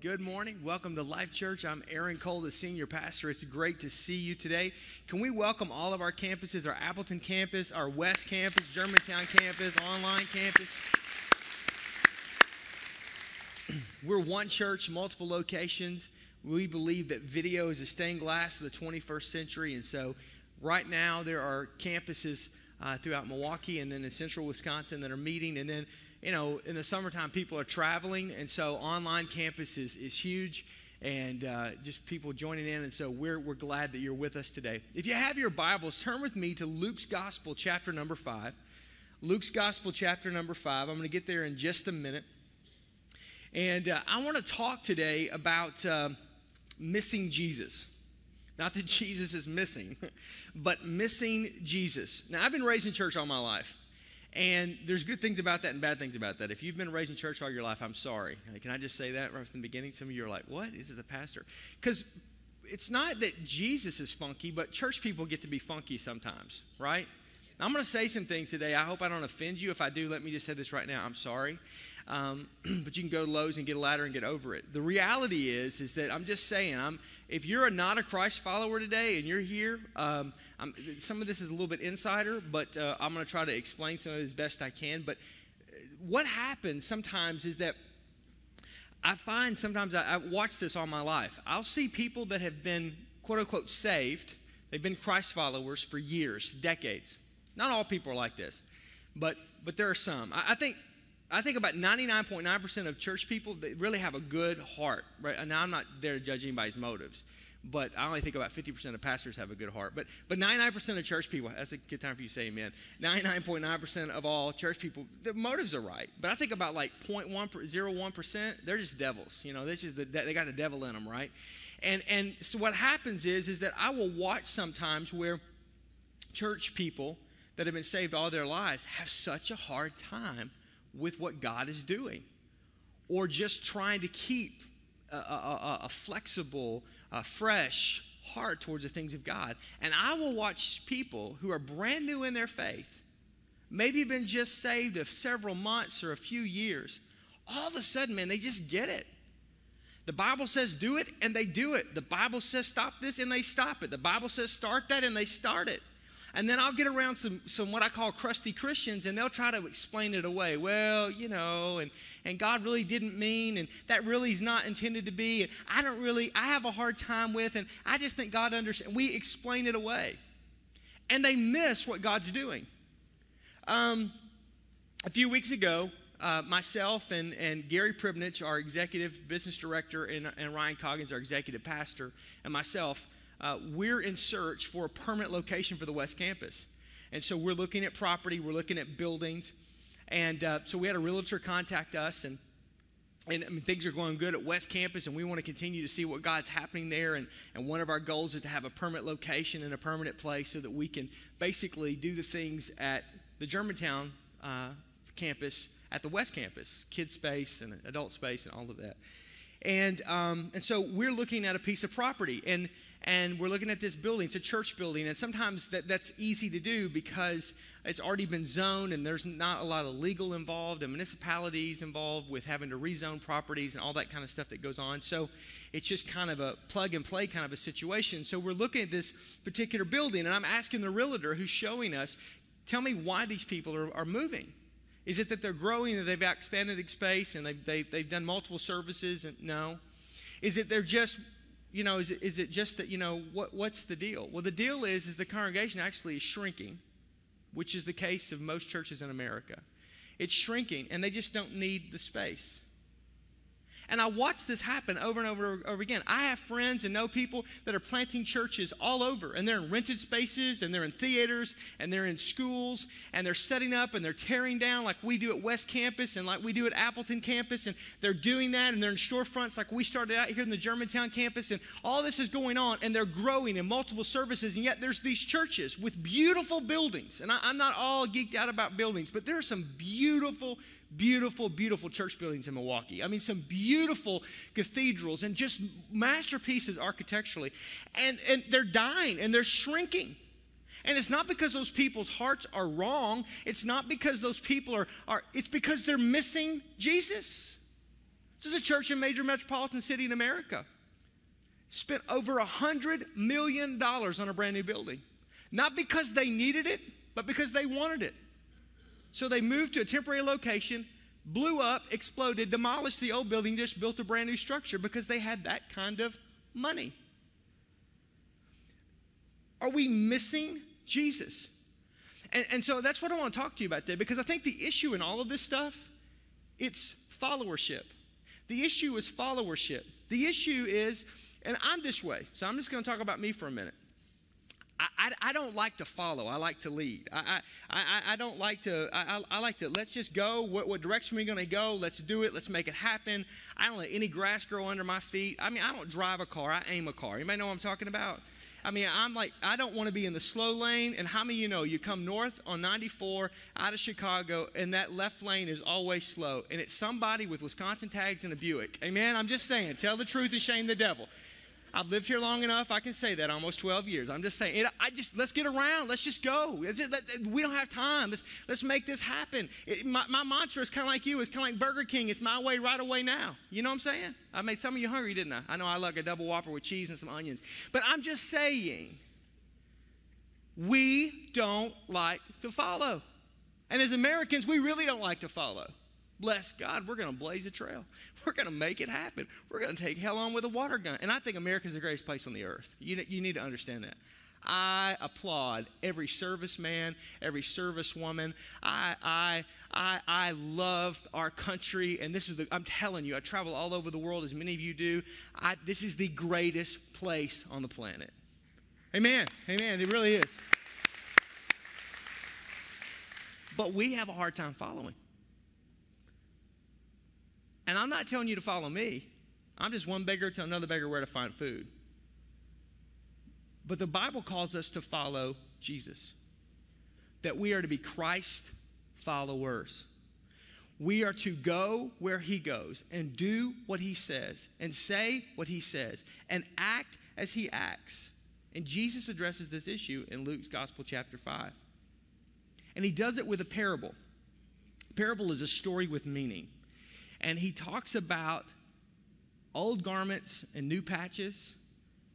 Good morning. Welcome to Life Church. I'm Aaron Cole, the senior pastor. It's great to see you today. Can we welcome all of our campuses, our Appleton campus, our West Campus, Germantown campus, online campus. We're one church, multiple locations. We believe that video is a stained glass of the 21st century. And so right now there are campuses throughout Milwaukee and then in central Wisconsin that are meeting. And then, you know, in the summertime, people are traveling. And so online campus is huge and just people joining in. And so we're glad that you're with us today. If you have your Bibles, turn with me to Luke's Gospel, chapter number 5. Luke's Gospel, chapter number 5. I'm going to get there in just a minute. And I want to talk today about missing Jesus. Not that Jesus is missing, but missing Jesus. Now, I've been raised in church all my life, and there's good things about that and bad things about that. If you've been raised in church all your life, I'm sorry. Can I just say that right from the beginning? Some of you are like, what? This is a pastor. Because it's not that Jesus is funky, but church people get to be funky sometimes, right? Now, I'm going to say some things today. I hope I don't offend you. If I do, let me just say this right now. I'm sorry. But you can go to Lowe's and get a ladder and get over it. The reality is that I'm just saying, if you're not a Christ follower today and you're here, some of this is a little bit insider, but I'm going to try to explain some of it as best I can. But what happens sometimes is that I find sometimes I've watched this all my life. I'll see people that have been, quote, unquote, saved. They've been Christ followers for years, decades. Not all people are like this, but there are some. I think about 99.9% of church people, they really have a good heart. Right? And now I'm not there to judge anybody's motives, but I only think about 50% of pastors have a good heart. But 99% of church people, that's a good time for you to say amen. 99.9% of all church people, their motives are right. But I think about like 0.1%, they're just devils. You know, they got the devil in them, right? And so what happens is that I will watch sometimes where church people that have been saved all their lives have such a hard time with what God is doing, or just trying to keep a flexible, fresh heart towards the things of God. And I will watch people who are brand new in their faith, maybe been just saved of several months or a few years. All of a sudden, man, they just get it. The Bible says do it, and they do it. The Bible says stop this, and they stop it. The Bible says start that, and they start it. And then I'll get around some what I call crusty Christians, and they'll try to explain it away. Well, you know, and God really didn't mean, and that really is not intended to be, and I have a hard time with, and I just think God understands. We explain it away. And they miss what God's doing. A few weeks ago, myself and Gary Pribnich, our executive business director, and Ryan Coggins, our executive pastor, and myself, we're in search for a permanent location for the West Campus. And so we're looking at property, we're looking at buildings. And so we had a realtor contact us, and I mean, things are going good at West Campus, and we want to continue to see what God's happening there. And one of our goals is to have a permanent location and a permanent place so that we can basically do the things at the Germantown campus, at the West Campus, kids space and adult space and all of that. And so we're looking at a piece of property, and we're looking at this building. It's a church building, and sometimes that's easy to do because it's already been zoned, and there's not a lot of legal involved and municipalities involved with having to rezone properties and all that kind of stuff that goes on. So it's just kind of a plug-and-play kind of a situation. So we're looking at this particular building, and I'm asking the realtor who's showing us, tell me why these people are moving. Is it that they're growing and they've expanded the space and they've done multiple services? And no. Is it they're just, you know, is it just that, you know, what's the deal? Well, the deal is the congregation actually is shrinking, which is the case of most churches in America. It's shrinking, and they just don't need the space. And I watch this happen over and over again. I have friends and know people that are planting churches all over, and they're in rented spaces, and they're in theaters, and they're in schools, and they're setting up, and they're tearing down like we do at West Campus and like we do at Appleton Campus, and they're doing that, and they're in storefronts like we started out here in the Germantown Campus, and all this is going on, and they're growing in multiple services, and yet there's these churches with beautiful buildings. And I'm not all geeked out about buildings, but there are some beautiful beautiful church buildings in Milwaukee. I mean, some beautiful cathedrals and just masterpieces architecturally. And they're dying and they're shrinking. And it's not because those people's hearts are wrong. It's not because those people are it's because they're missing Jesus. This is a church in a major metropolitan city in America. Spent over $100 million on a brand new building. Not because they needed it, but because they wanted it. So they moved to a temporary location, blew up, exploded, demolished the old building, just built a brand new structure because they had that kind of money. Are we missing Jesus? And so that's what I want to talk to you about today, because I think the issue in all of this stuff, it's followership. The issue is followership. The issue is, and I'm this way, so I'm just going to talk about me for a minute. I don't like to follow. I like to lead. I don't like to, I like to, let's just go. What direction are we going to go? Let's do it. Let's make it happen. I don't let any grass grow under my feet. I mean, I don't drive a car. I aim a car. Anybody know what I'm talking about? I mean, I'm like, I don't want to be in the slow lane. And how many of you know, you come north on 94 out of Chicago, and that left lane is always slow. And it's somebody with Wisconsin tags and a Buick. Amen? I'm just saying, tell the truth and shame the devil. I've lived here long enough. I can say that, almost 12 years. I'm just saying, let's get around. Let's just go. We don't have time. Let's make this happen. My mantra is kind of like you. It's kind of like Burger King. It's my way right away now. You know what I'm saying? I made some of you hungry, didn't I? I know I like a double Whopper with cheese and some onions. But I'm just saying, we don't like to follow. And as Americans, we really don't like to follow. Bless God, we're going to blaze a trail. We're going to make it happen. We're going to take hell on with a water gun. And I think America is the greatest place on the earth. You need to understand that. I applaud every serviceman, every servicewoman. I love our country. And this is I'm telling you, I travel all over the world, as many of you do. This is the greatest place on the planet. Amen. Amen. It really is. But we have a hard time following. And I'm not telling you to follow me. I'm just one beggar to another beggar where to find food. But the Bible calls us to follow Jesus, that we are to be Christ followers. We are to go where he goes and do what he says and say what he says and act as he acts. And Jesus addresses this issue in Luke's Gospel, chapter 5. And he does it with a parable. A parable is a story with meaning. And he talks about old garments and new patches,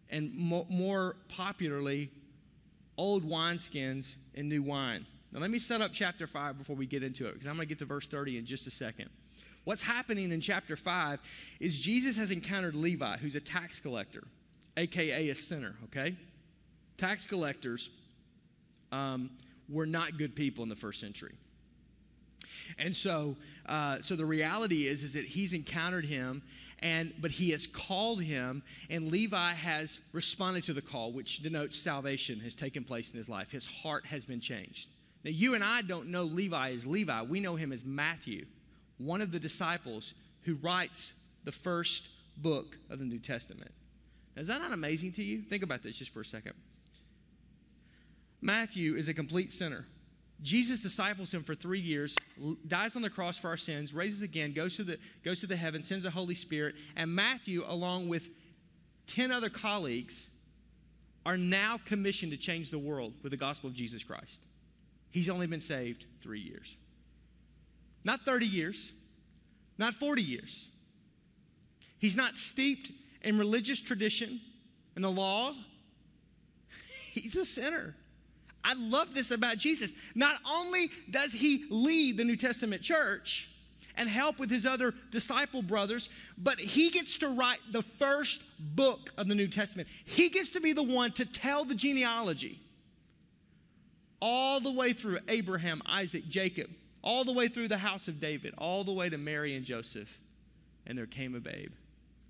and more popularly, old wineskins and new wine. Now, let me set up chapter 5 before we get into it, because I'm going to get to verse 30 in just a second. What's happening in chapter 5 is Jesus has encountered Levi, who's a tax collector, a.k.a. a sinner, okay? Tax collectors were not good people in the first century. And so the reality is that he's encountered him, but he has called him, and Levi has responded to the call, which denotes salvation has taken place in his life. His heart has been changed. Now, you and I don't know Levi as Levi. We know him as Matthew, one of the disciples who writes the first book of the New Testament. Now, is that not amazing to you? Think about this just for a second. Matthew is a complete sinner. Jesus disciples him for 3 years, dies on the cross for our sins, raises again, goes to the heaven, sends the Holy Spirit, and Matthew, along with 10 other colleagues, are now commissioned to change the world with the gospel of Jesus Christ. He's only been saved 3 years. Not 30 years, not 40 years. He's not steeped in religious tradition and the law. He's a sinner. I love this about Jesus. Not only does he lead the New Testament church and help with his other disciple brothers, but he gets to write the first book of the New Testament. He gets to be the one to tell the genealogy all the way through Abraham, Isaac, Jacob, all the way through the house of David, all the way to Mary and Joseph. And there came a babe,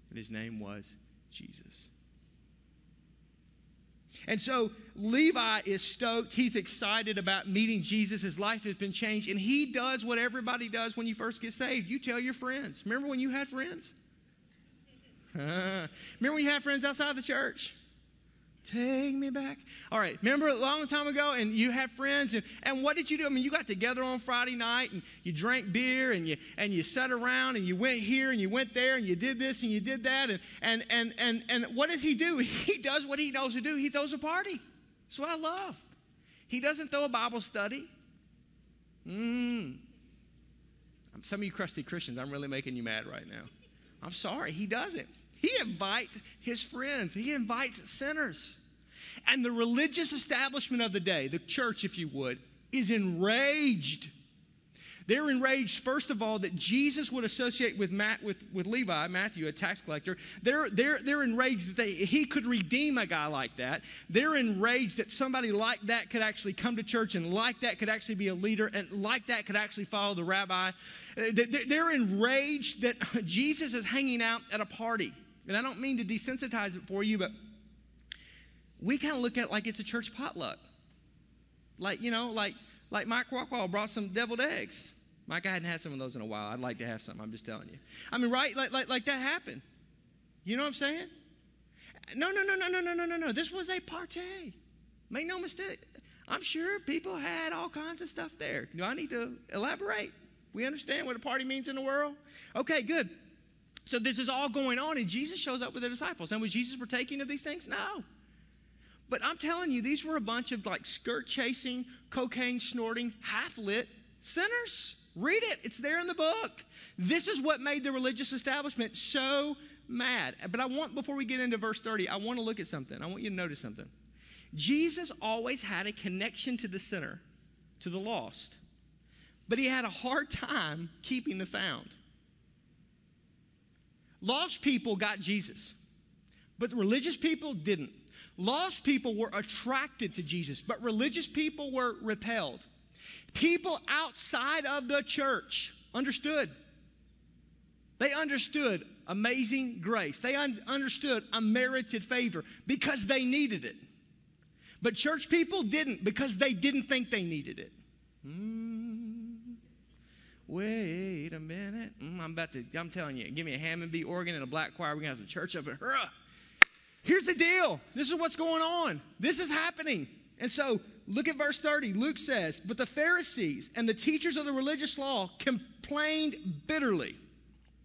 and his name was Jesus. And so Levi is stoked. He's excited about meeting Jesus. His life has been changed. And he does what everybody does when you first get saved. You tell your friends. Remember when you had friends? Remember when you had friends outside the church? Take me back. All right. Remember a long time ago, and you had friends, and what did you do? I mean, you got together on Friday night, and you drank beer, and you sat around, and you went here, and you went there, and you did this, and you did that, and what does he do? He does what he knows to do. He throws a party. That's what I love. He doesn't throw a Bible study. Some of you crusty Christians, I'm really making you mad right now. I'm sorry, he doesn't. He invites his friends. He invites sinners. And the religious establishment of the day, the church, if you would, is enraged. They're enraged, first of all, that Jesus would associate with Levi, Matthew, a tax collector. They're enraged that he could redeem a guy like that. They're enraged that somebody like that could actually come to church and like that could actually be a leader and like that could actually follow the rabbi. They're enraged that Jesus is hanging out at a party. And I don't mean to desensitize it for you, but we kind of look at it like it's a church potluck. Like, you know, like Mike Rockwell brought some deviled eggs. Mike, I hadn't had some of those in a while. I'd like to have some, I'm just telling you. I mean, right? Like that happened. You know what I'm saying? No. This was a party. Make no mistake. I'm sure people had all kinds of stuff there. Do I need to elaborate? We understand what a party means in the world? Okay, good. So this is all going on, and Jesus shows up with the disciples. And was Jesus partaking of these things? No. But I'm telling you, these were a bunch of like skirt-chasing, cocaine-snorting, half-lit sinners. Read it. It's there in the book. This is what made the religious establishment so mad. But I want, before we get into verse 30, I want to look at something. I want you to notice something. Jesus always had a connection to the sinner, to the lost. But he had a hard time keeping the found. Lost people got Jesus, but the religious people didn't. Lost people were attracted to Jesus, but religious people were repelled. People outside of the church understood. They understood amazing grace. They understood unmerited favor because they needed it. But church people didn't because they didn't think they needed it. Wait a minute. I'm telling you, give me a Hammond B organ and a black choir. We're going to have some church up here. Hurrah! Here's the deal. This is what's going on. This is happening. And so look at verse 30. Luke says, but the Pharisees and the teachers of the religious law complained bitterly.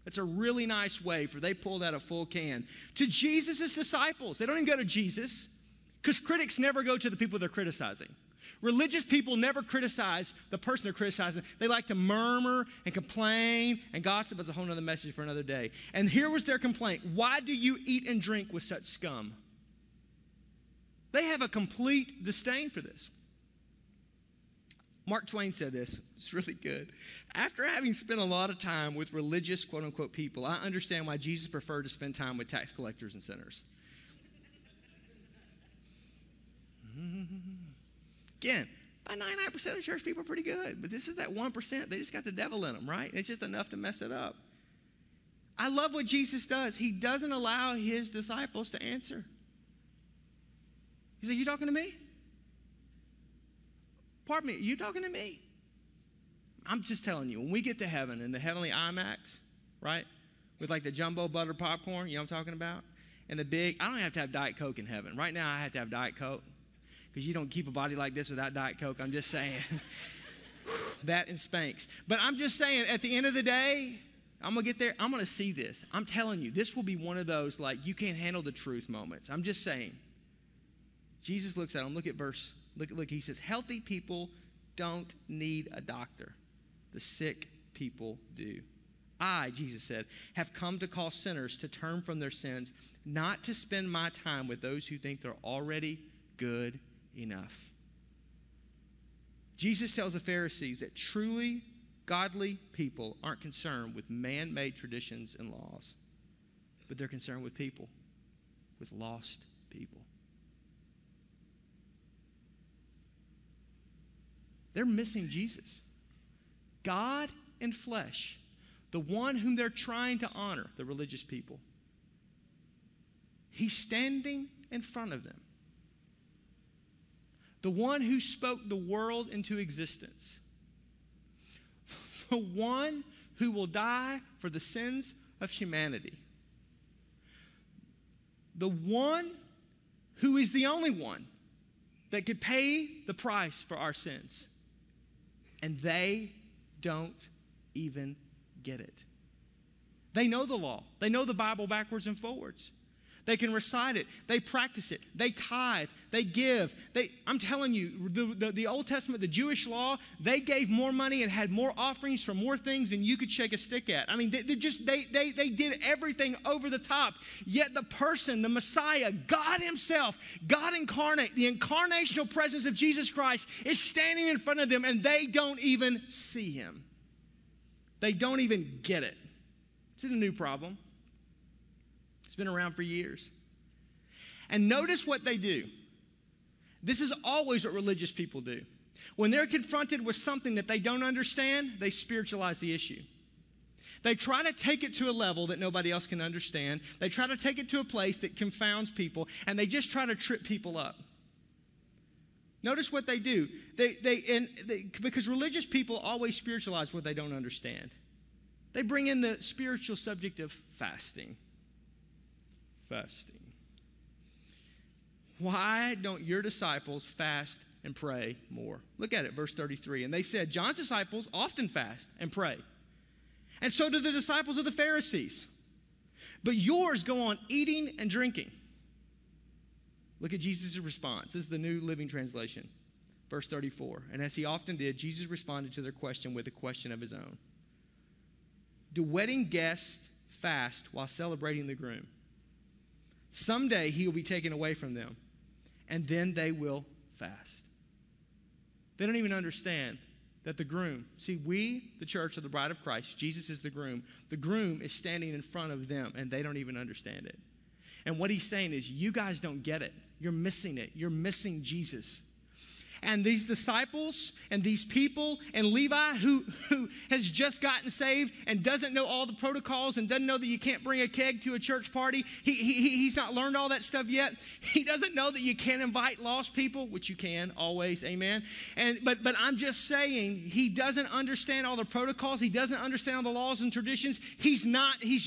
That's a really nice way for they pulled out a full can. To Jesus' disciples. They don't even go to Jesus because critics never go to the people they're criticizing. Religious people never criticize the person they're criticizing. They like to murmur and complain and gossip. That's a whole other message for another day. And here was their complaint. Why do you eat and drink with such scum? They have a complete disdain for this. Mark Twain said this. It's really good. After having spent a lot of time with religious, quote-unquote, people, I understand why Jesus preferred to spend time with tax collectors and sinners. Again, by 99% of church people are pretty good, but this is that 1%. They just got the devil in them, right? It's just enough to mess it up. I love what Jesus does. He doesn't allow his disciples to answer. He said, you talking to me? Pardon me, you talking to me? I'm just telling you, when we get to heaven in the heavenly IMAX, right, with like the jumbo butter popcorn, you know what I'm talking about? And the big, I don't have to have Diet Coke in heaven. Right now I have to have Diet Coke. Because you don't keep a body like this without Diet Coke. I'm just saying. That and Spanx. But I'm just saying, at the end of the day, I'm going to get there. I'm going to see this. I'm telling you, this will be one of those, like, you can't handle the truth moments. I'm just saying. Jesus looks at him. Look at verse. Look. He says, healthy people don't need a doctor. The sick people do. I, Jesus said, have come to call sinners to turn from their sins, not to spend my time with those who think they're already good enough. Jesus tells the Pharisees that truly godly people aren't concerned with man-made traditions and laws, but they're concerned with people, with lost people. They're missing Jesus. God in flesh, the one whom they're trying to honor, the religious people. He's standing in front of them. The one who spoke the world into existence. The one who will die for the sins of humanity. The one who is the only one that could pay the price for our sins. And they don't even get it. They know the law. They know the Bible backwards and forwards. They can recite it. They practice it. They tithe. They give. I'm telling you, the Old Testament, the Jewish law, they gave more money and had more offerings for more things than you could shake a stick at. I mean, they did everything over the top. Yet the person, the Messiah, God himself, God incarnate, the incarnational presence of Jesus Christ is standing in front of them, and they don't even see him. They don't even get it. It's a new problem. It's been around for years. And notice what they do. This is always what religious people do. When they're confronted with something that they don't understand, they spiritualize the issue. They try to take it to a level that nobody else can understand. They try to take it to a place that confounds people, and they just try to trip people up. Notice what they do. Because religious people always spiritualize what they don't understand. They bring in the spiritual subject of fasting. Fasting. Why don't your disciples fast and pray more? Look at it, verse 33. And they said, John's disciples often fast and pray, and so do the disciples of the Pharisees. But yours go on eating and drinking. Look at Jesus' response. This is the New Living Translation, verse 34. And as he often did, Jesus responded to their question with a question of his own. Do wedding guests fast while celebrating the groom? Someday he will be taken away from them, and then they will fast. They don't even understand that the groom, see, we, the church, are the bride of Christ. Jesus is the groom. The groom is standing in front of them, and they don't even understand it. And what he's saying is, you guys don't get it. You're missing it. You're missing Jesus. And these disciples and these people and Levi who has just gotten saved and doesn't know all the protocols and doesn't know that you can't bring a keg to a church party. He's not learned all that stuff yet. He doesn't know that you can't invite lost people, which you can always, amen. But I'm just saying, he doesn't understand all the protocols. He doesn't understand all the laws and traditions. He's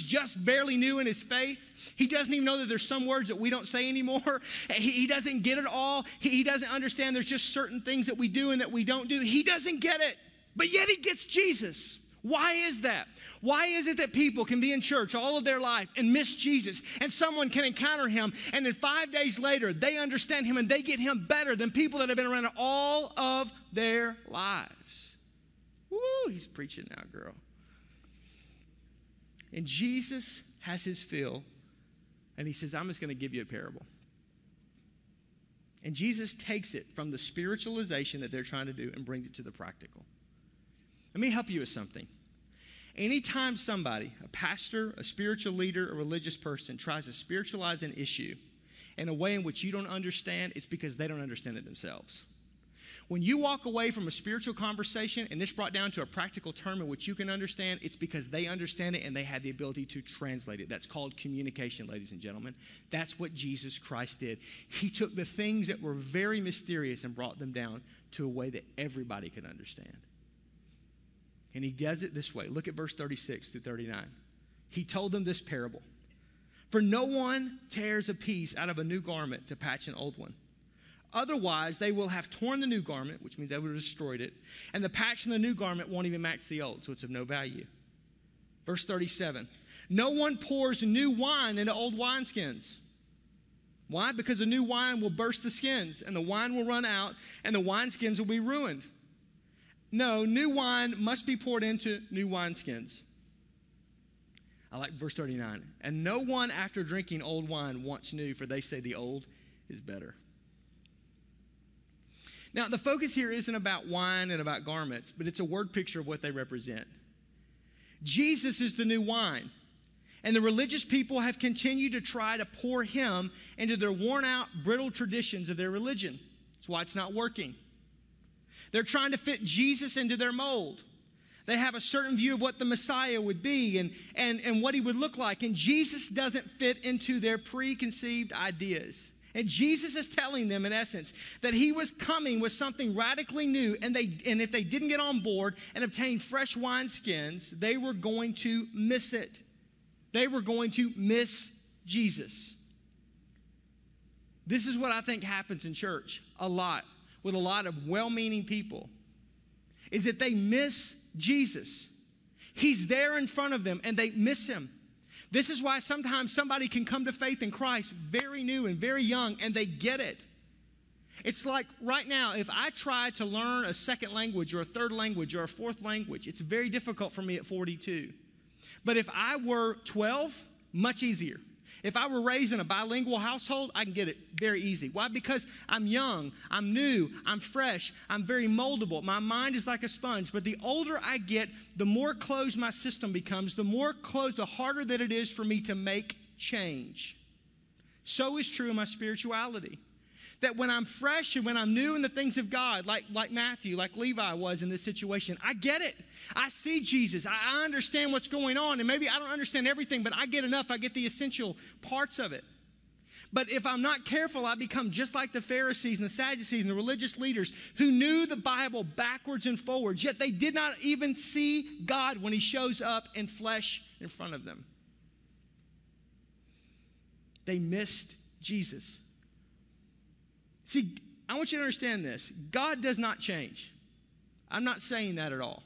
just barely new in his faith. He doesn't even know that there's some words that we don't say anymore. He doesn't get it all. He doesn't understand there's just certain things that we do and that we don't do. He doesn't get it, but yet he gets Jesus. Why is that? Why is it that people can be in church all of their life and miss Jesus, and someone can encounter him, and then 5 days later they understand him and they get him better than people that have been around all of their lives? Woo, he's preaching now, girl. And Jesus has his fill, and he says, I'm just going to give you a parable. And Jesus takes it from the spiritualization that they're trying to do and brings it to the practical. Let me help you with something. Anytime somebody, a pastor, a spiritual leader, a religious person, tries to spiritualize an issue in a way in which you don't understand, it's because they don't understand it themselves. When you walk away from a spiritual conversation and it's brought down to a practical term in which you can understand, it's because they understand it and they had the ability to translate it. That's called communication, ladies and gentlemen. That's what Jesus Christ did. He took the things that were very mysterious and brought them down to a way that everybody could understand. And he does it this way. Look at verse 36 through 39. He told them this parable. For no one tears a piece out of a new garment to patch an old one. Otherwise, they will have torn the new garment, which means they would have destroyed it, and the patch in the new garment won't even match the old, so it's of no value. Verse 37, no one pours new wine into old wineskins. Why? Because the new wine will burst the skins, and the wine will run out, and the wineskins will be ruined. No, new wine must be poured into new wineskins. I like verse 39. And no one after drinking old wine wants new, for they say the old is better. Now, the focus here isn't about wine and about garments, but it's a word picture of what they represent. Jesus is the new wine, and the religious people have continued to try to pour him into their worn-out, brittle traditions of their religion. That's why it's not working. They're trying to fit Jesus into their mold. They have a certain view of what the Messiah would be and what he would look like, and Jesus doesn't fit into their preconceived ideas. And Jesus is telling them, in essence, that he was coming with something radically new, and if they didn't get on board and obtain fresh wineskins, they were going to miss it. They were going to miss Jesus. This is what I think happens in church a lot with a lot of well-meaning people, is that they miss Jesus. He's there in front of them, and they miss him. This is why sometimes somebody can come to faith in Christ very new and very young, and they get it. It's like right now, if I try to learn a second language or a third language or a fourth language, it's very difficult for me at 42. But if I were 12, much easier. If I were raised in a bilingual household, I can get it very easy. Why? Because I'm young, I'm new, I'm fresh, I'm very moldable. My mind is like a sponge. But the older I get, the more closed my system becomes, the more closed, the harder that it is for me to make change. So is true in my spirituality. That when I'm fresh and when I'm new in the things of God, like Matthew, like Levi was in this situation, I get it. I see Jesus. I understand what's going on. And maybe I don't understand everything, but I get enough. I get the essential parts of it. But if I'm not careful, I become just like the Pharisees and the Sadducees and the religious leaders who knew the Bible backwards and forwards, yet they did not even see God when he shows up in flesh in front of them. They missed Jesus. See, I want you to understand this. God does not change. I'm not saying that at all.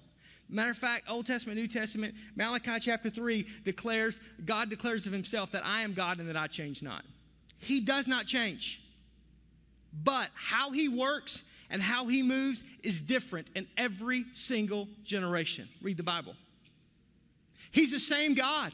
Matter of fact, Old Testament, New Testament, Malachi chapter 3 declares, God declares of himself that I am God and that I change not. He does not change. But how he works and how he moves is different in every single generation. Read the Bible. He's the same God.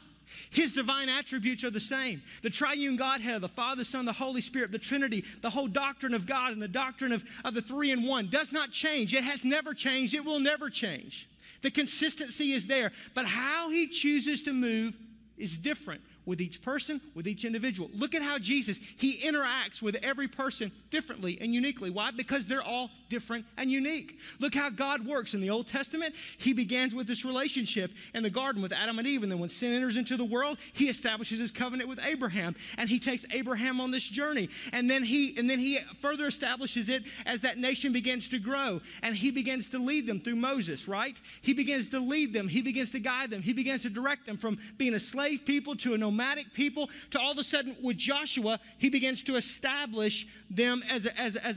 His divine attributes are the same. The triune Godhead, the Father, the Son, the Holy Spirit, the Trinity, the whole doctrine of God and the doctrine of the three in one does not change. It has never changed. It will never change. The consistency is there. But how he chooses to move is different with each person, with each individual. Look at how Jesus, he interacts with every person differently and uniquely. Why? Because they're all different and unique. Look how God works. In the Old Testament, he begins with this relationship in the garden with Adam and Eve. And then when sin enters into the world, he establishes his covenant with Abraham. And he takes Abraham on this journey. And then he further establishes it as that nation begins to grow. And he begins to lead them through Moses, right? He begins to lead them. He begins to guide them. He begins to direct them from being a slave people to a nomadic people to all of a sudden with Joshua, he begins to establish them as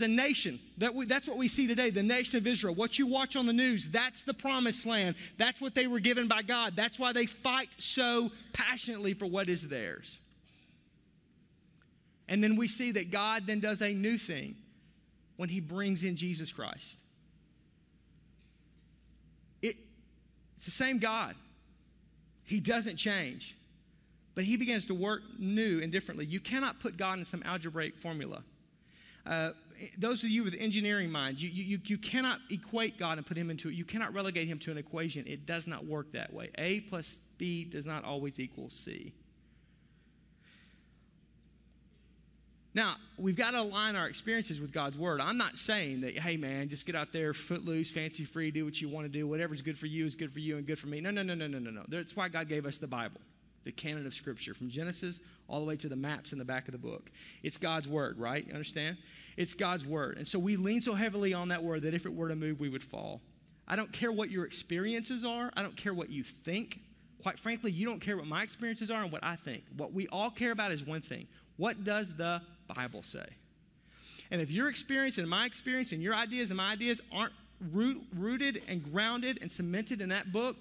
a nation. That's what we see today, the nation of Israel. What you watch on the news, that's the promised land. That's what they were given by God. That's why they fight so passionately for what is theirs. And then we see that God then does a new thing when he brings in Jesus Christ. It's the same God. He doesn't change. But he begins to work new and differently. You cannot put God in some algebraic formula. Those of you with engineering minds, you cannot equate God and put him into it. You cannot relegate him to an equation. It does not work that way. A plus B does not always equal C. Now, we've got to align our experiences with God's word. I'm not saying that, hey, man, just get out there, footloose, fancy free, do what you want to do. Whatever's good for you is good for you and good for me. No. That's why God gave us the Bible. The canon of Scripture, from Genesis all the way to the maps in the back of the book. It's God's word, right? You understand? It's God's word. And so we lean so heavily on that word that if it were to move, we would fall. I don't care what your experiences are. I don't care what you think. Quite frankly, you don't care what my experiences are and what I think. What we all care about is one thing. What does the Bible say? And if your experience and my experience and your ideas and my ideas aren't rooted and grounded and cemented in that book,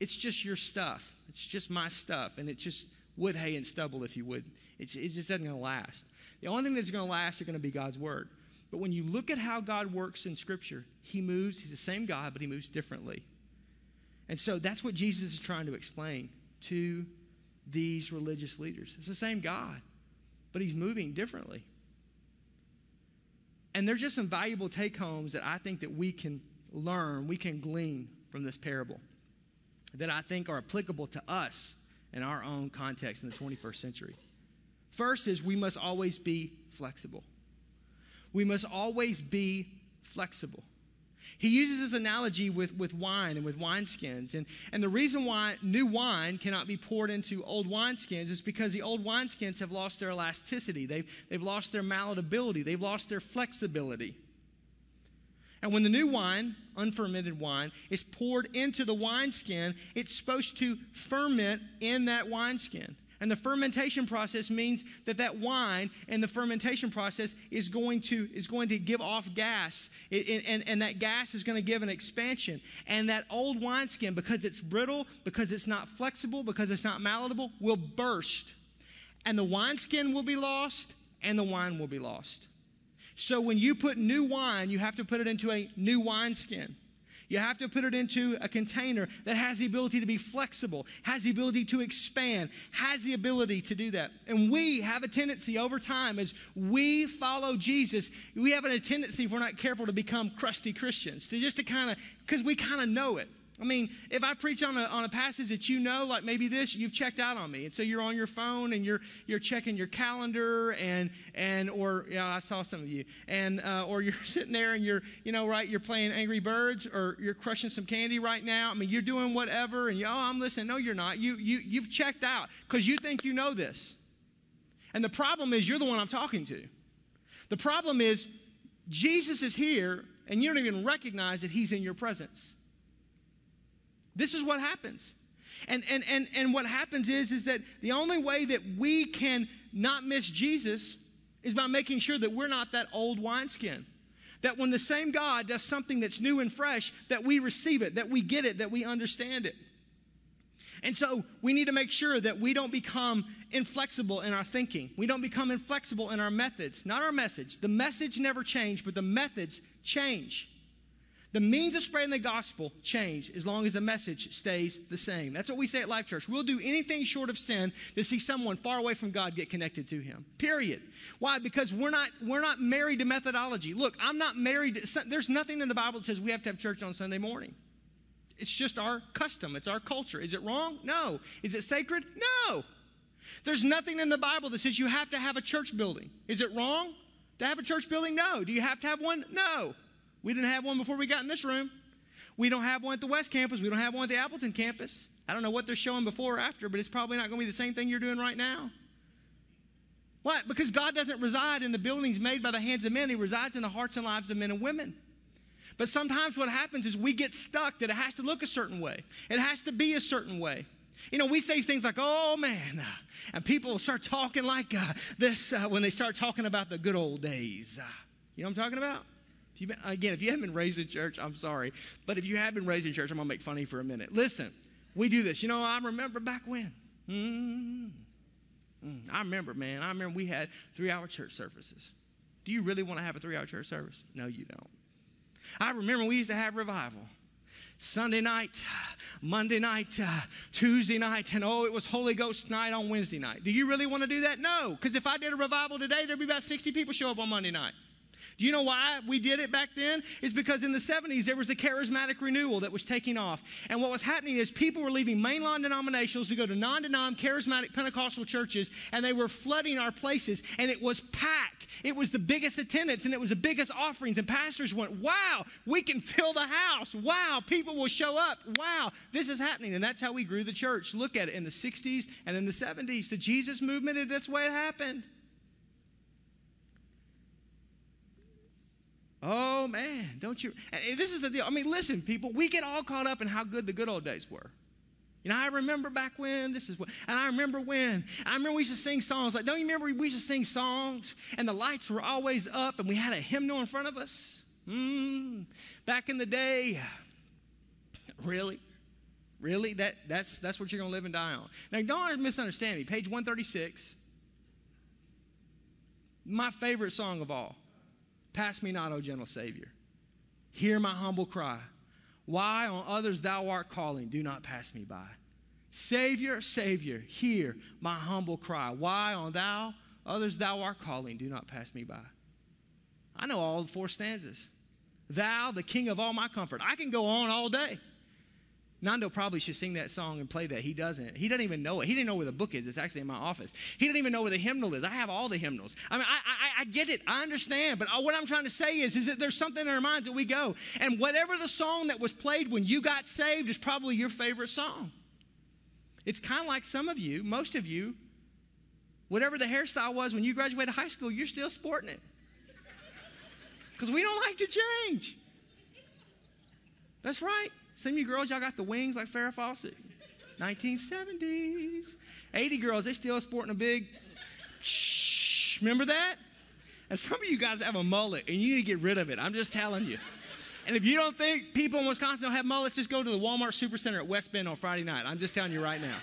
it's just your stuff. It's just my stuff. And it's just wood, hay, and stubble, if you would. It just isn't going to last. The only thing that's going to last are going to be God's word. But when you look at how God works in Scripture, he moves. He's the same God, but he moves differently. And so that's what Jesus is trying to explain to these religious leaders. It's the same God, but he's moving differently. And there's just some valuable take-homes that I think that we can learn, we can glean from this parable, that I think are applicable to us in our own context in the 21st century. First is we must always be flexible. We must always be flexible. He uses this analogy with wine and with wineskins. And the reason why new wine cannot be poured into old wineskins is because the old wineskins have lost their elasticity. They've lost their malleability. They've lost their flexibility. And when the new wine, unfermented wine, is poured into the wineskin, it's supposed to ferment in that wineskin. And the fermentation process means that that wine and the fermentation process is going to give off gas. And that gas is going to give an expansion. And that old wineskin, because it's brittle, because it's not flexible, because it's not malleable, will burst. And the wineskin will be lost, and the wine will be lost. So when you put new wine, you have to put it into a new wineskin. You have to put it into a container that has the ability to be flexible, has the ability to expand, has the ability to do that. And we have a tendency over time, as we follow Jesus, we have a tendency, if we're not careful, to become crusty Christians, because we kind of know it. I mean, if I preach on a passage that you know, like maybe this, you've checked out on me. And so you're on your phone and you're checking your calendar or I saw some of you. Or you're sitting there and you're playing Angry Birds or you're crushing some candy right now. I mean, you're doing whatever and I'm listening. No, you're not. You've checked out because you think you know this. And the problem is you're the one I'm talking to. The problem is Jesus is here and you don't even recognize that he's in your presence. This is what happens. And what happens is that the only way that we can not miss Jesus is by making sure that we're not that old wineskin. That when the same God does something that's new and fresh, that we receive it, that we get it, that we understand it. And so we need to make sure that we don't become inflexible in our thinking. We don't become inflexible in our methods. Not our message. The message never changed, but the methods change. The means of spreading the gospel change as long as the message stays the same. That's what we say at Life Church. We'll do anything short of sin to see someone far away from God get connected to him. Period. Why? Because we're not married to methodology. Look, I'm not married to, there's nothing in the Bible that says we have to have church on Sunday morning. It's just our custom. It's our culture. Is it wrong? No. Is it sacred? No. There's nothing in the Bible that says you have to have a church building. Is it wrong to have a church building? No. Do you have to have one? No. We didn't have one before we got in this room. We don't have one at the West Campus. We don't have one at the Appleton Campus. I don't know what they're showing before or after, but it's probably not going to be the same thing you're doing right now. Why? Because God doesn't reside in the buildings made by the hands of men. He resides in the hearts and lives of men and women. But sometimes what happens is we get stuck that it has to look a certain way. It has to be a certain way. You know, we say things like, oh, man, and people start talking like this when they start talking about the good old days. You know what I'm talking about? If you haven't been raised in church, I'm sorry. But if you have been raised in church, I'm going to make fun of you for a minute. Listen, we do this. You know, I remember back when. I remember, man. I remember we had 3-hour church services. Do you really want to have a 3-hour church service? No, you don't. I remember we used to have revival. Sunday night, Monday night, Tuesday night, and it was Holy Ghost night on Wednesday night. Do you really want to do that? No, because if I did a revival today, there'd be about 60 people show up on Monday night. Do you know why we did it back then? It's because in the 70s, there was a charismatic renewal that was taking off. And what was happening is people were leaving mainline denominationals to go to non-denom charismatic Pentecostal churches, and they were flooding our places, and it was packed. It was the biggest attendance, and it was the biggest offerings, and pastors went, wow, we can fill the house. Wow, people will show up. Wow, this is happening. And that's how we grew the church. Look at it in the 60s and in the 70s. The Jesus movement, that's the way it happened. Oh, man, don't you? This is the deal. I mean, listen, people, we get all caught up in how good the good old days were. You know, I remember back when, this is what, and I remember we used to sing songs. Like, don't you remember we used to sing songs and the lights were always up and we had a hymnal in front of us? Back in the day, really? Really? That's what you're going to live and die on. Now, don't misunderstand me. Page 136, my favorite song of all. Pass me not, O gentle Savior. Hear my humble cry. Why on others thou art calling, do not pass me by. Savior, Savior, hear my humble cry. Why on thou others thou art calling, do not pass me by. I know all 4 stanzas. Thou, the King of all my comfort. I can go on all day. Nando probably should sing that song and play that. He doesn't. He doesn't even know it. He didn't know where the book is. It's actually in my office. He didn't even know where the hymnal is. I have all the hymnals. I mean, I get it. I understand. But what I'm trying to say is that there's something in our minds that we go. And whatever the song that was played when you got saved is probably your favorite song. It's kind of like some of you, most of you, whatever the hairstyle was when you graduated high school, you're still sporting it. Because we don't like to change. That's right. Some of you girls, y'all got the wings like Farrah Fawcett. 1970s. 80 girls, they still sporting a big, remember that? And some of you guys have a mullet, and you need to get rid of it. I'm just telling you. And if you don't think people in Wisconsin don't have mullets, just go to the Walmart Supercenter at West Bend on Friday night. I'm just telling you right now.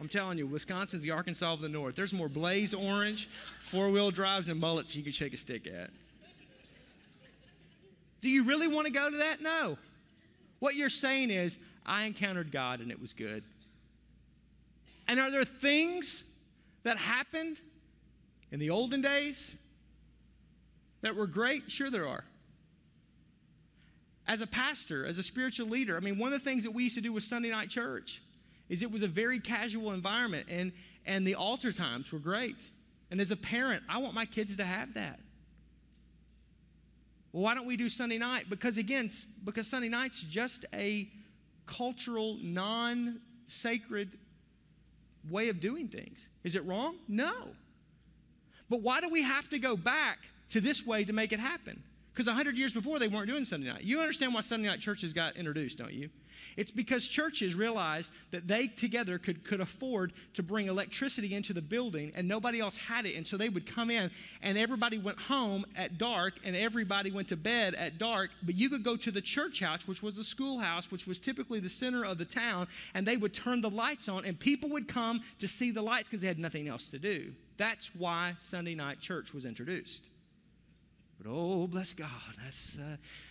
I'm telling you, Wisconsin's the Arkansas of the North. There's more blaze orange, four-wheel drives, and mullets you can shake a stick at. Do you really want to go to that? No. What you're saying is, I encountered God and it was good. And are there things that happened in the olden days that were great? Sure there are. As a pastor, as a spiritual leader, I mean, one of the things that we used to do with Sunday night church is it was a very casual environment, and the altar times were great. And as a parent, I want my kids to have that. Well, why don't we do Sunday night? Because, again, because Sunday night's just a cultural, non-sacred way of doing things. Is it wrong? No. But why do we have to go back to this way to make it happen? Because 100 years before, they weren't doing Sunday night. You understand why Sunday night churches got introduced, don't you? It's because churches realized that they together could afford to bring electricity into the building, and nobody else had it. And so they would come in, and everybody went home at dark, and everybody went to bed at dark. But you could go to the church house, which was the schoolhouse, which was typically the center of the town, and they would turn the lights on, and people would come to see the lights because they had nothing else to do. That's why Sunday night church was introduced. But oh, bless God,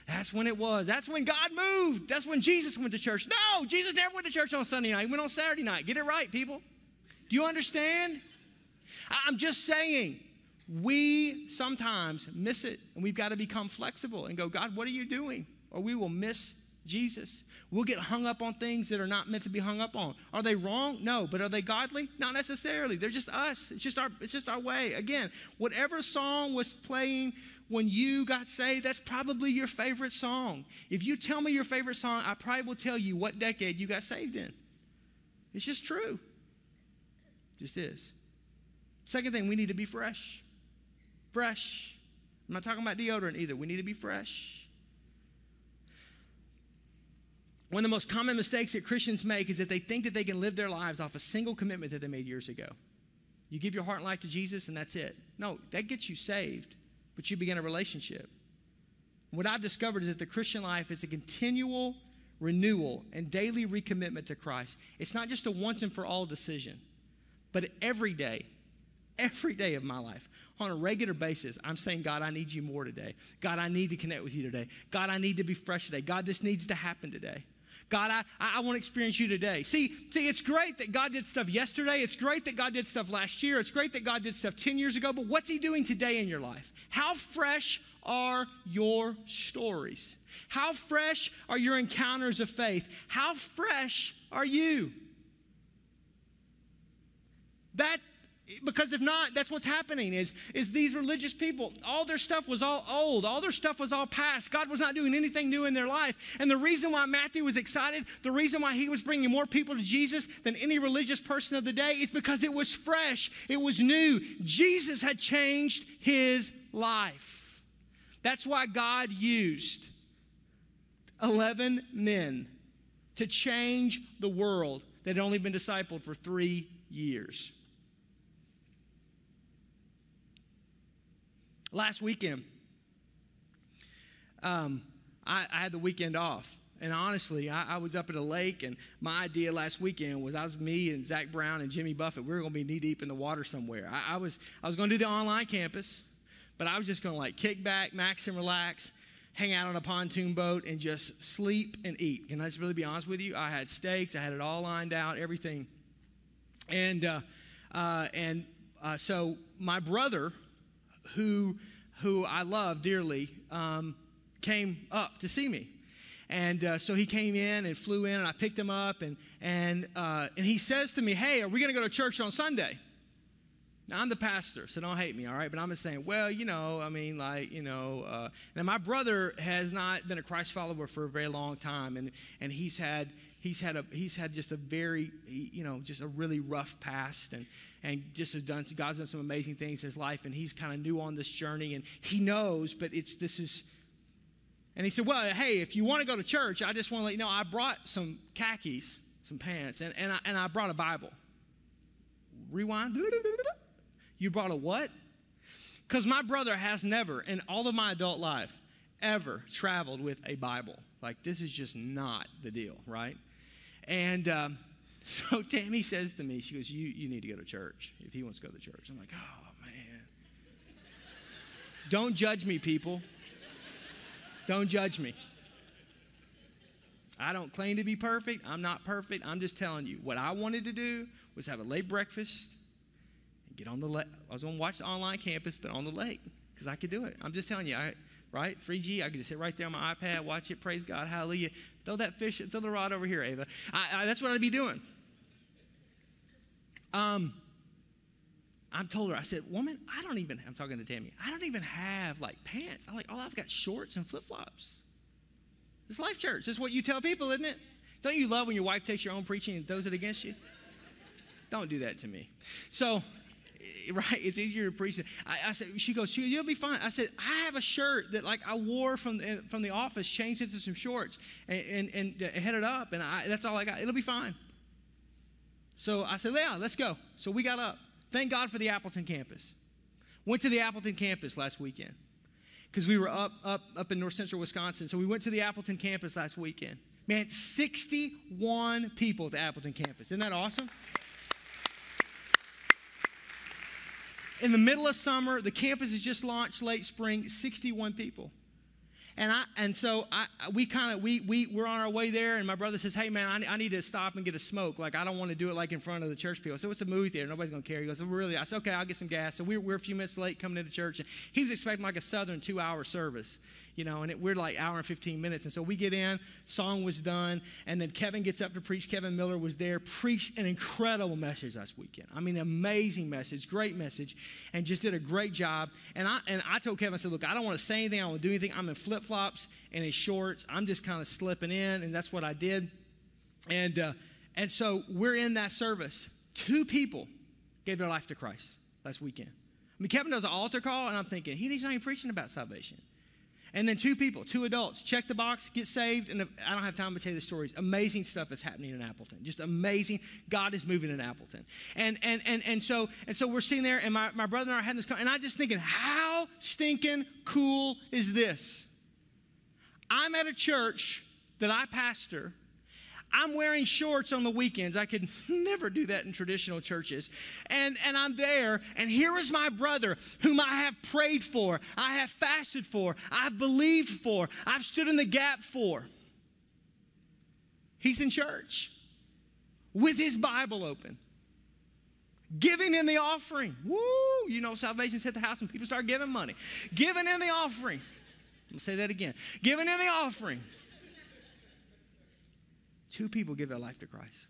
that's when it was. That's when God moved. That's when Jesus went to church. No, Jesus never went to church on Sunday night. He went on Saturday night. Get it right, people. Do you understand? I'm just saying, we sometimes miss it, and we've got to become flexible and go, God, what are you doing? Or we will miss Jesus. We'll get hung up on things that are not meant to be hung up on. Are they wrong? No. But are they godly? Not necessarily. They're just us. It's just our way. Again, whatever song was playing when you got saved, that's probably your favorite song. If you tell me your favorite song, I probably will tell you what decade you got saved in. It's just true. It just is. Second thing, we need to be fresh. Fresh. I'm not talking about deodorant either. We need to be fresh. One of the most common mistakes that Christians make is that they think that they can live their lives off a single commitment that they made years ago. You give your heart and life to Jesus, and that's it. No, that gets you saved, but you begin a relationship. What I've discovered is that the Christian life is a continual renewal and daily recommitment to Christ. It's not just a once and for all decision, but every day of my life, on a regular basis, I'm saying, God, I need you more today. God, I need to connect with you today. God, I need to be fresh today. God, this needs to happen today. God, I want to experience you today. See, it's great that God did stuff yesterday. It's great that God did stuff last year. It's great that God did stuff 10 years ago. But what's he doing today in your life? How fresh are your stories? How fresh are your encounters of faith? How fresh are you? Because if not, that's what's happening is these religious people, all their stuff was all old. All their stuff was all past. God was not doing anything new in their life. And the reason why Matthew was excited, the reason why he was bringing more people to Jesus than any religious person of the day is because it was fresh. It was new. Jesus had changed his life. That's why God used 11 men to change the world that had only been discipled for 3 years. Last weekend, I had the weekend off, and honestly, I was up at a lake, and my idea last weekend was me and Zach Brown and Jimmy Buffett. We were going to be knee-deep in the water somewhere. I was going to do the online campus, but I was just going to kick back, max and relax, hang out on a pontoon boat, and just sleep and eat. Can I just really be honest with you? I had steaks. I had it all lined out, everything. And so my brother, who I love dearly, came up to see me. And so he came in and flew in, and I picked him up, and he says to me, hey, are we going to go to church on Sunday? Now, I'm the pastor, so don't hate me, all right? But I'm just saying, now my brother has not been a Christ follower for a very long time, and he's had just a very, just a really rough past, and just has done, God's done some amazing things in his life, and he's kind of new on this journey, and he knows, but it's, this is, And he said, well, hey, if you want to go to church, I just want to let you know I brought some khakis, some pants, and I brought a Bible. Rewind. You brought a what? Because my brother has never, in all of my adult life, ever traveled with a Bible. Like, this is just not the deal, right? And so Tammy says to me, she goes, you need to go to church if he wants to go to church. I'm like, oh, man. Don't judge me, people. Don't judge me. I don't claim to be perfect. I'm not perfect. I'm just telling you. What I wanted to do was have a late breakfast and get on the lake. I was going to watch the online campus, but on the lake, because I could do it. I'm just telling you, right? 3G, I could just sit right there on my iPad, watch it, praise God, hallelujah. Throw that fish, throw the rod over here, Ava. That's what I'd be doing. I told her, I said, woman, I'm talking to Tammy, I don't even have, like, pants. I'm like, all I've got shorts and flip-flops. It's Life Church. It's what you tell people, isn't it? Don't you love when your wife takes your own preaching and throws it against you? Don't do that to me. So, right, it's easier to preach. I said, she goes, you'll be fine. I said, I have a shirt that, like, I wore from the office, changed into some shorts, and headed up, and that's all I got. It'll be fine. So I said, yeah, let's go. So we got up. Thank God for the Appleton campus. Went to the Appleton campus last weekend because we were up in north central Wisconsin. So we went to the Appleton campus last weekend. Man, 61 people at the Appleton campus. Isn't that awesome? In the middle of summer, the campus has just launched late spring, 61 people. And so we're on our way there, and my brother says, hey, man, I need to stop and get a smoke. Like, I don't want to do it, like, in front of the church people. I said, what's a movie theater? Nobody's going to care. He goes, oh, really? I said, okay, I'll get some gas. So we're a few minutes late coming into church. And he was expecting, like, a southern 2-hour service, you know, and we're, like, hour and 15 minutes. And so we get in, song was done, and then Kevin gets up to preach. Kevin Miller was there, preached an incredible message last weekend. I mean, amazing message, great message, and just did a great job. And I told Kevin, I said, look, I don't want to say anything. I don't want to do anything. I'm in flip flops and his shorts. I'm just kind of slipping in, and that's what I did. And so we're in that service. 2 people gave their life to Christ last weekend. I mean, Kevin does an altar call, and I'm thinking, he's not even preaching about salvation. And then 2 adults, check the box, get saved, and I don't have time to tell you the stories. Amazing stuff is happening in Appleton. Just amazing. God is moving in Appleton. And so we're sitting there, and my brother and I had this conversation, and I'm just thinking, how stinking cool is this? I'm at a church that I pastor. I'm wearing shorts on the weekends. I could never do that in traditional churches. And I'm there, and here is my brother whom I have prayed for, I have fasted for, I've believed for, I've stood in the gap for. He's in church with his Bible open, giving in the offering. Woo! You know, salvation's at the house and people start giving money. Giving in the offering. I'm going to say that again. Giving in the offering. 2 people give their life to Christ.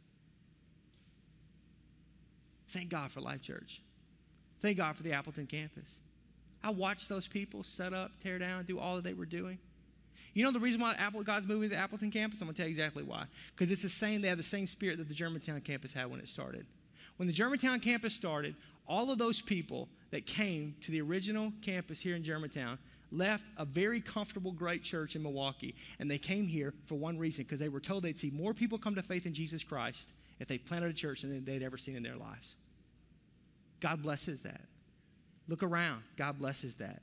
Thank God for Life Church. Thank God for the Appleton campus. I watched those people set up, tear down, do all that they were doing. You know the reason why God's moving to the Appleton campus? I'm going to tell you exactly why. Because it's the same. They have the same spirit that the Germantown campus had when it started. When the Germantown campus started, all of those people that came to the original campus here in Germantown left a very comfortable, great church in Milwaukee, and they came here for one reason, because they were told they'd see more people come to faith in Jesus Christ if they planted a church than they'd ever seen in their lives. God blesses that. Look around. God blesses that.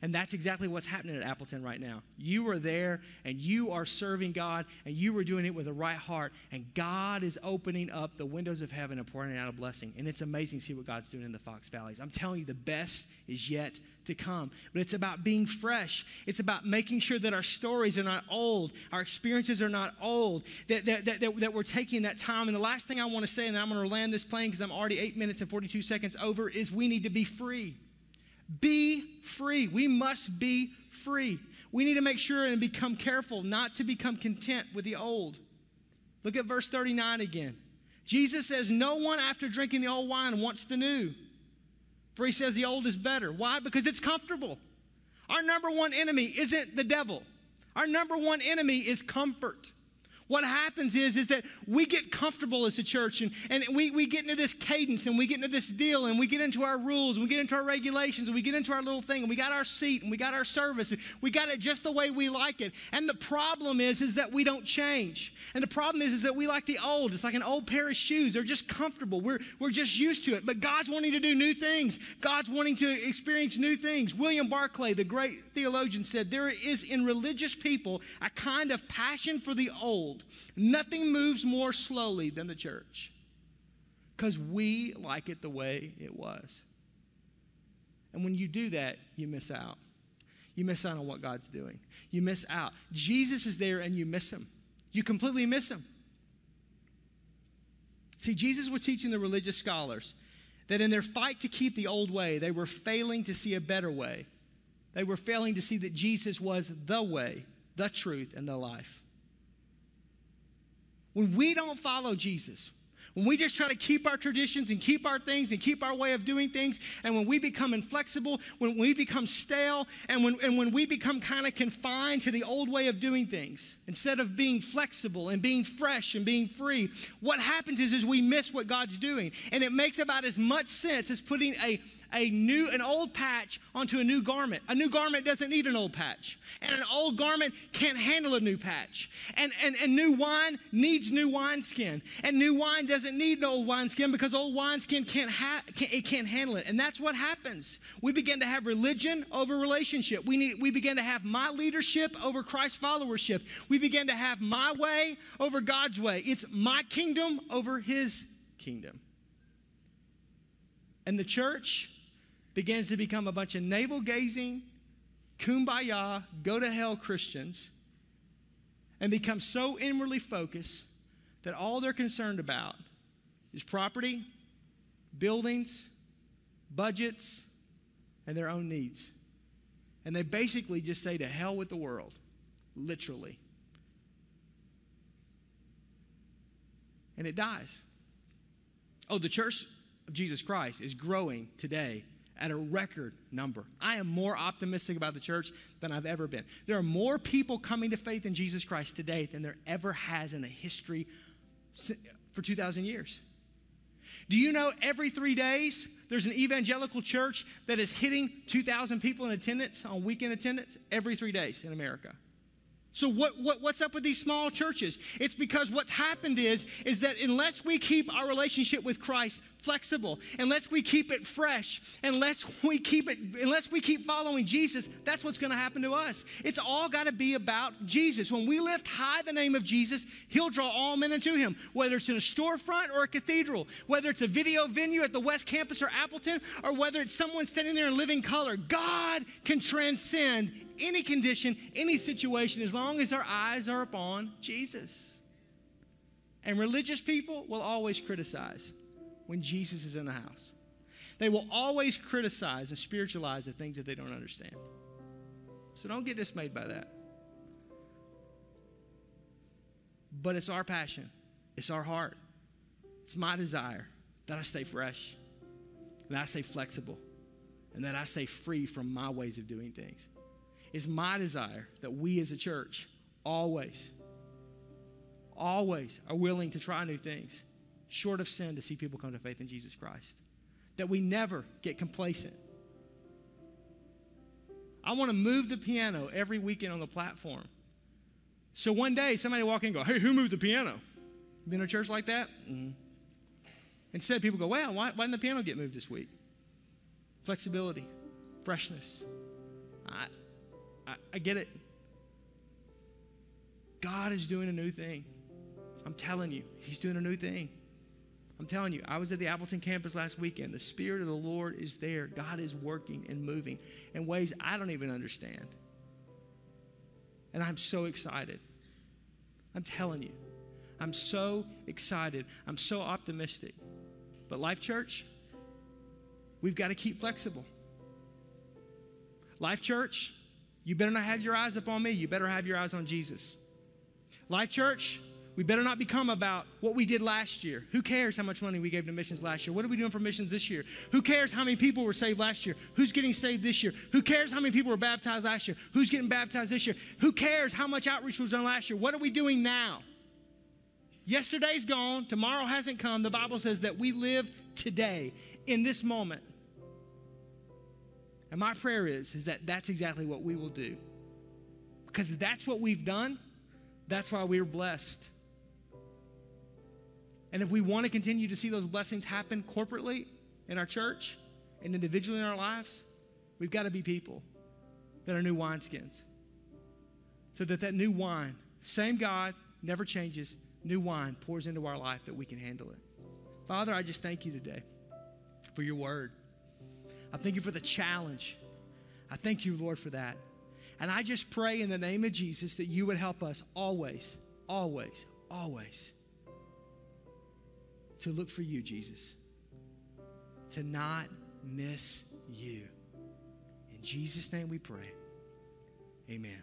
And that's exactly what's happening at Appleton right now. You are there, and you are serving God, and you are doing it with the right heart, and God is opening up the windows of heaven and pouring out a blessing. And it's amazing to see what God's doing in the Fox Valleys. I'm telling you, the best is yet to come. But it's about being fresh. It's about making sure that our stories are not old, our experiences are not old, that we're taking that time. And the last thing I want to say, and I'm going to land this plane because I'm already 8 minutes and 42 seconds over, is we need to be free. Be free. We must be free. We need to make sure and become careful not to become content with the old. Look at verse 39 again. Jesus says, no one after drinking the old wine wants the new. For he says the old is better. Why? Because it's comfortable. Our number one enemy isn't the devil. Our number one enemy is comfort. What happens is that we get comfortable as a church, and we get into this cadence, and we get into this deal, and we get into our rules, and we get into our regulations, and we get into our little thing, and we got our seat, and we got our service, and we got it just the way we like it. And the problem is that we don't change. And the problem is that we like the old. It's like an old pair of shoes. They're just comfortable. We're just used to it. But God's wanting to do new things. God's wanting to experience new things. William Barclay, the great theologian, said, "There is in religious people a kind of passion for the old. Nothing moves more slowly than the church, because we like it the way it was." And when you do that, you miss out. You miss out on what God's doing. You miss out. Jesus is there and you miss him. You completely miss him. See, Jesus was teaching the religious scholars that in their fight to keep the old way, they were failing to see a better way. They were failing to see that Jesus was the way, the truth, and the life. When we don't follow Jesus, when we just try to keep our traditions and keep our things and keep our way of doing things, and when we become inflexible, when we become stale, and when we become kind of confined to the old way of doing things, instead of being flexible and being fresh and being free, what happens is we miss what God's doing. And it makes about as much sense as putting an old patch onto a new garment. A new garment doesn't need an old patch. And an old garment can't handle a new patch. And new wine needs new wineskin. And new wine doesn't need an old wineskin, because old wineskin can't handle it. And that's what happens. We begin to have religion over relationship. We begin to have my leadership over Christ's followership. We begin to have my way over God's way. It's my kingdom over his kingdom. And the church begins to become a bunch of navel-gazing, kumbaya, go-to-hell Christians, and become so inwardly focused that all they're concerned about is property, buildings, budgets, and their own needs. And they basically just say, to hell with the world, literally. And it dies. Oh, the church of Jesus Christ is growing today at a record number. I am more optimistic about the church than I've ever been. There are more people coming to faith in Jesus Christ today than there ever has in the history for 2,000 years. Do you know every 3 days there's an evangelical church that is hitting 2,000 people in attendance, on weekend attendance, every 3 days in America? So what's up with these small churches? It's because what's happened is that unless we keep our relationship with Christ flexible, unless we keep it fresh, unless we keep following Jesus, that's what's going to happen to us. It's all got to be about Jesus. When we lift high the name of Jesus, he'll draw all men into him, whether it's in a storefront or a cathedral, whether it's a video venue at the West Campus or Appleton, or whether it's someone standing there in living color. God can transcend any condition, any situation, as long as our eyes are upon Jesus. And religious people will always criticize when Jesus is in the house. They will always criticize and spiritualize the things that they don't understand. So don't get dismayed by that. But it's our passion. It's our heart. It's my desire that I stay fresh, that I stay flexible, and that I stay free from my ways of doing things. It's my desire that we as a church always are willing to try new things, short of sin, to see people come to faith in Jesus Christ. That we never get complacent. I want to move the piano every weekend on the platform. So one day somebody walk in and go, "Hey, who moved the piano?" Been in a church like that? Mm-hmm. Instead, people go, "Wow, why didn't the piano get moved this week?" Flexibility, freshness. I get it. God is doing a new thing. I'm telling you, he's doing a new thing. I'm telling you, I was at the Appleton campus last weekend. The Spirit of the Lord is there. God is working and moving in ways I don't even understand. And I'm so excited. I'm telling you, I'm so excited. I'm so optimistic. But Life Church, we've got to keep flexible. Life Church, you better not have your eyes upon me. You better have your eyes on Jesus. Life Church, we better not become about what we did last year. Who cares how much money we gave to missions last year? What are we doing for missions this year? Who cares how many people were saved last year? Who's getting saved this year? Who cares how many people were baptized last year? Who's getting baptized this year? Who cares how much outreach was done last year? What are we doing now? Yesterday's gone. Tomorrow hasn't come. The Bible says that we live today in this moment. And my prayer is that that's exactly what we will do. Because that's what we've done. That's why we're blessed. And if we want to continue to see those blessings happen corporately in our church and individually in our lives, we've got to be people that are new wineskins. So that new wine, same God, never changes, new wine pours into our life that we can handle it. Father, I just thank you today for your word. I thank you for the challenge. I thank you, Lord, for that. And I just pray in the name of Jesus that you would help us always, always, always to look for you, Jesus, to not miss you. In Jesus' name we pray. Amen.